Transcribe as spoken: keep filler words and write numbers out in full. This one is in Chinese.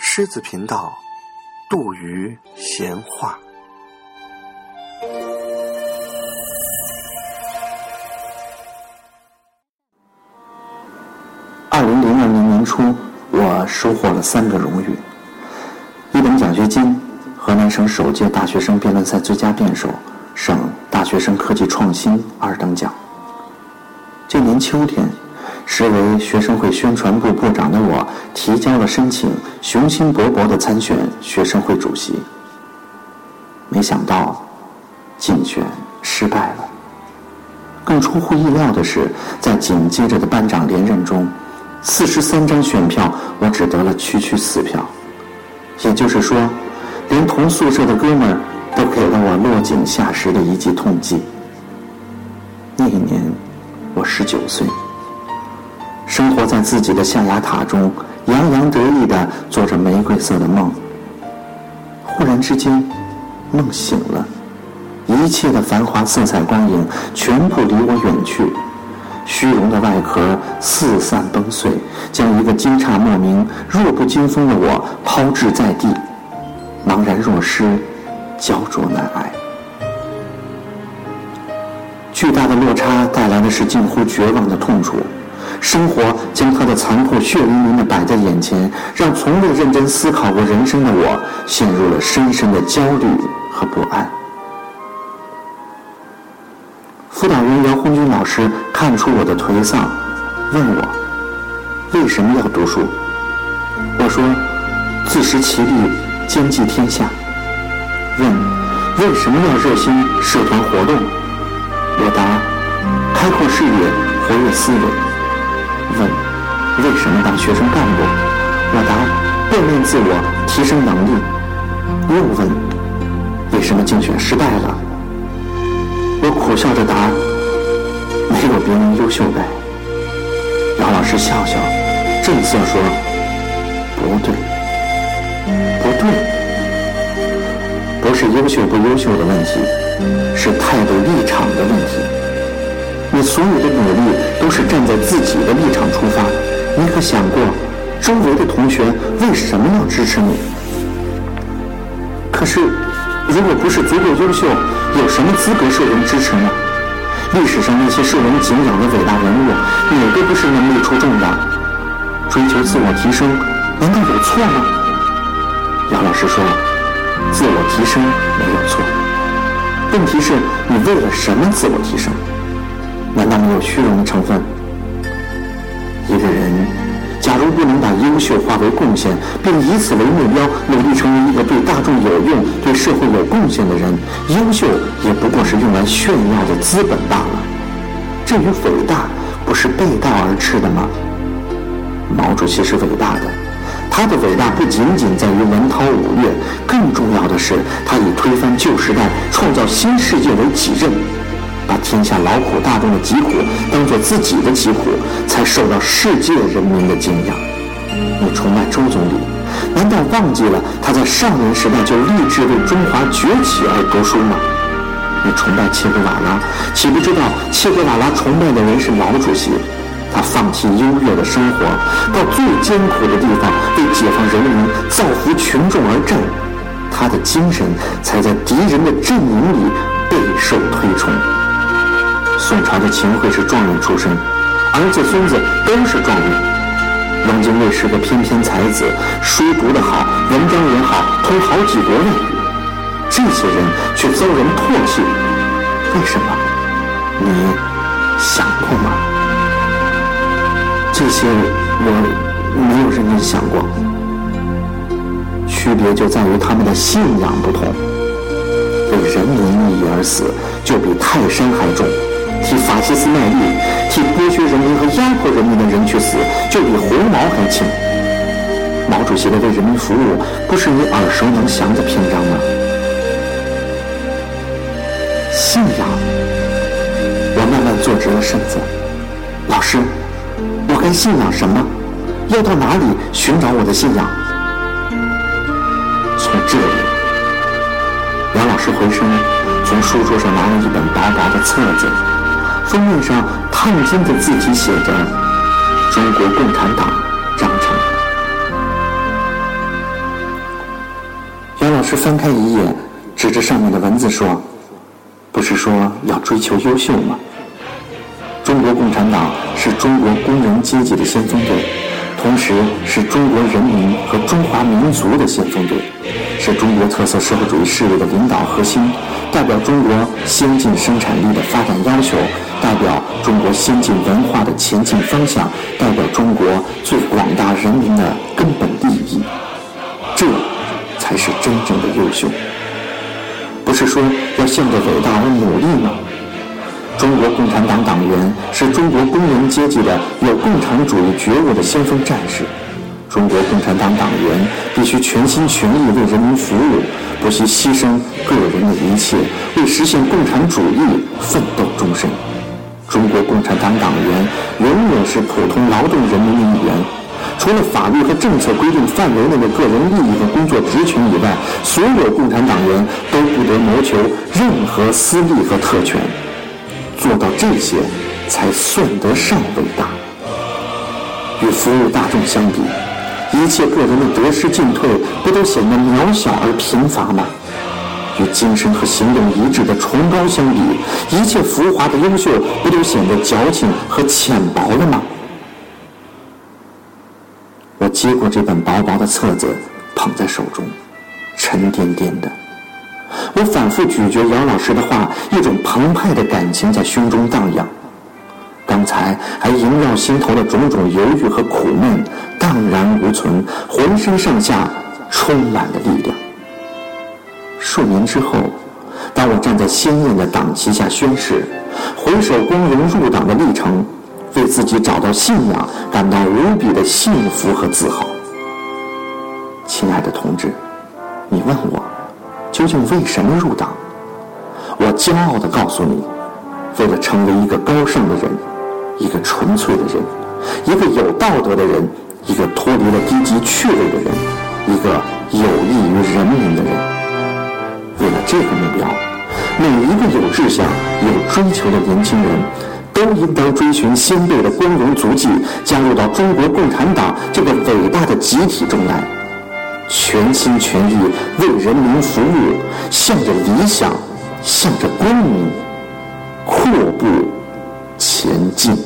狮子频道，杜鱼闲话。二零零二年年初，我收获了三个荣誉：一等奖学金、河南省首届大学生辩论赛最佳辩手、省大学生科技创新二等奖。这年秋天，时为学生会宣传部部长的我提交了申请，雄心勃勃地参选学生会主席。没想到竞选失败了。更出乎意料的是，在紧接着的班长连任中，四十三张选票我只得了区区四票，也就是说，连同宿舍的哥们儿都给了我落井下石的一记痛击。那一年我十九岁，生活在自己的象牙塔中，洋洋得意地做着玫瑰色的梦。忽然之间，梦醒了，一切的繁华色彩光影全部离我远去，虚荣的外壳四散崩碎，将一个惊诧莫名、弱不禁风的我抛掷在地，茫然若失，焦灼难挨。巨大的落差带来的是近乎绝望的痛楚，生活将它的残酷血淋淋地摆在眼前，让从未认真思考过人生的我陷入了深深的焦虑和不安。辅导员姚红军老师看出我的颓丧，问我为什么要读书。我说，自食其力，兼济天下。问为什么要热心社团活动。我答，开阔视野，活跃思维。问为什么当学生干部。我答，锻炼自我，提升能力。又问为什么竞选失败了。我苦笑着答，没有别人优秀呗。姚老师笑笑，正色说，不对不对，不是优秀不优秀的问题，是态度立场的问题。你所有的努力都是站在自己的立场出发，你可想过周围的同学为什么要支持你？可是如果不是足够优秀，有什么资格受人支持呢？历史上那些受人敬仰的伟大人物，哪个不是能力出众的？追求自我提升，难道有错吗？姚老师说，自我提升没有错，问题是你为了什么自我提升？难道没有虚荣的成分？一个人假如不能把优秀化为贡献，并以此为目标，努力成为一个对大众有用、对社会有贡献的人，优秀也不过是用来炫耀的资本罢了。这与伟大不是背道而驰的吗？毛主席是伟大的，他的伟大不仅仅在于文韬武略，更重要的是他以推翻旧时代、创造新世界为己任，把天下劳苦大众的疾苦当作自己的疾苦，才受到世界人民的敬仰。你崇拜周总理，难道忘记了他在少年时代就立志为中华崛起而读书吗？你崇拜切格瓦拉，岂不知道切格瓦拉崇拜的人是毛主席？他放弃优越的生活，到最艰苦的地方为解放人民、造福群众而战，他的精神才在敌人的阵营里备受推崇。宋朝的秦桧是状元出身，儿子孙子都是状元。汪精卫是个翩翩才子，书读得好，文章也好，通好几国外语。这些人却遭人唾弃，为什么？你想过吗？这些我没有认真想过。区别就在于他们的信仰不同。为人民利益而死，就比泰山还重。替法西斯卖力，替剥削人民和压迫人民的人去死，就比鸿毛还轻。毛主席的为人民服务，不是你耳熟能详的篇章吗？信仰。我慢慢坐直了身子。老师，我该信仰什么？要到哪里寻找我的信仰？从这里。杨老师回身，从书桌上拿了一本薄薄的册子。封面上烫金的字体写着“中国共产党章程”。杨老师翻开一页，指着上面的文字说：“不是说要追求优秀吗？中国共产党是中国工人阶级的先锋队，同时是中国人民和中华民族的先锋队，是中国特色社会主义事业的领导核心，代表中国先进生产力的发展要求，代表中国先进文化的前进方向，代表中国最广大人民的根本利益。这才是真正的优秀。不是说要向着伟大而努力吗？中国共产党党员是中国工人阶级的有共产主义觉悟的先锋战士，中国共产党党员必须全心全意为人民服务，不惜牺牲个人的一切，为实现共产主义奋斗终身。中国共产党党员永远是普通劳动人民的一员，除了法律和政策规定范围内的个人利益和工作职权以外，所有共产党员都不得谋求任何私利和特权。做到这些才算得上伟大。与服务大众相比，一切个人的得失进退不都显得渺小而贫乏吗？与精神和行动一致的崇高相比，一切浮华的优秀不都显得矫情和浅薄了吗？我接过这本薄薄的册子，捧在手中，沉甸甸的。我反复咀嚼姚老师的话，一种澎湃的感情在胸中荡漾。刚才还萦绕心头的种种犹豫和苦闷荡然无存，浑身上下充满了力量。数年之后，当我站在鲜艳的党旗下宣誓，回首光荣入党的历程，为自己找到信仰感到无比的幸福和自豪。亲爱的同志，你问我究竟为什么入党？我骄傲地告诉你，为了成为一个高尚的人，一个纯粹的人，一个有道德的人，一个脱离了低级趣味的人，一个有益于人民的人。为了这个目标，每一个有志向、有追求的年轻人，都应当追寻先辈的光荣足迹，加入到中国共产党这个伟大的集体中来，全心全意为人民服务，向着理想，向着光明，阔步前进。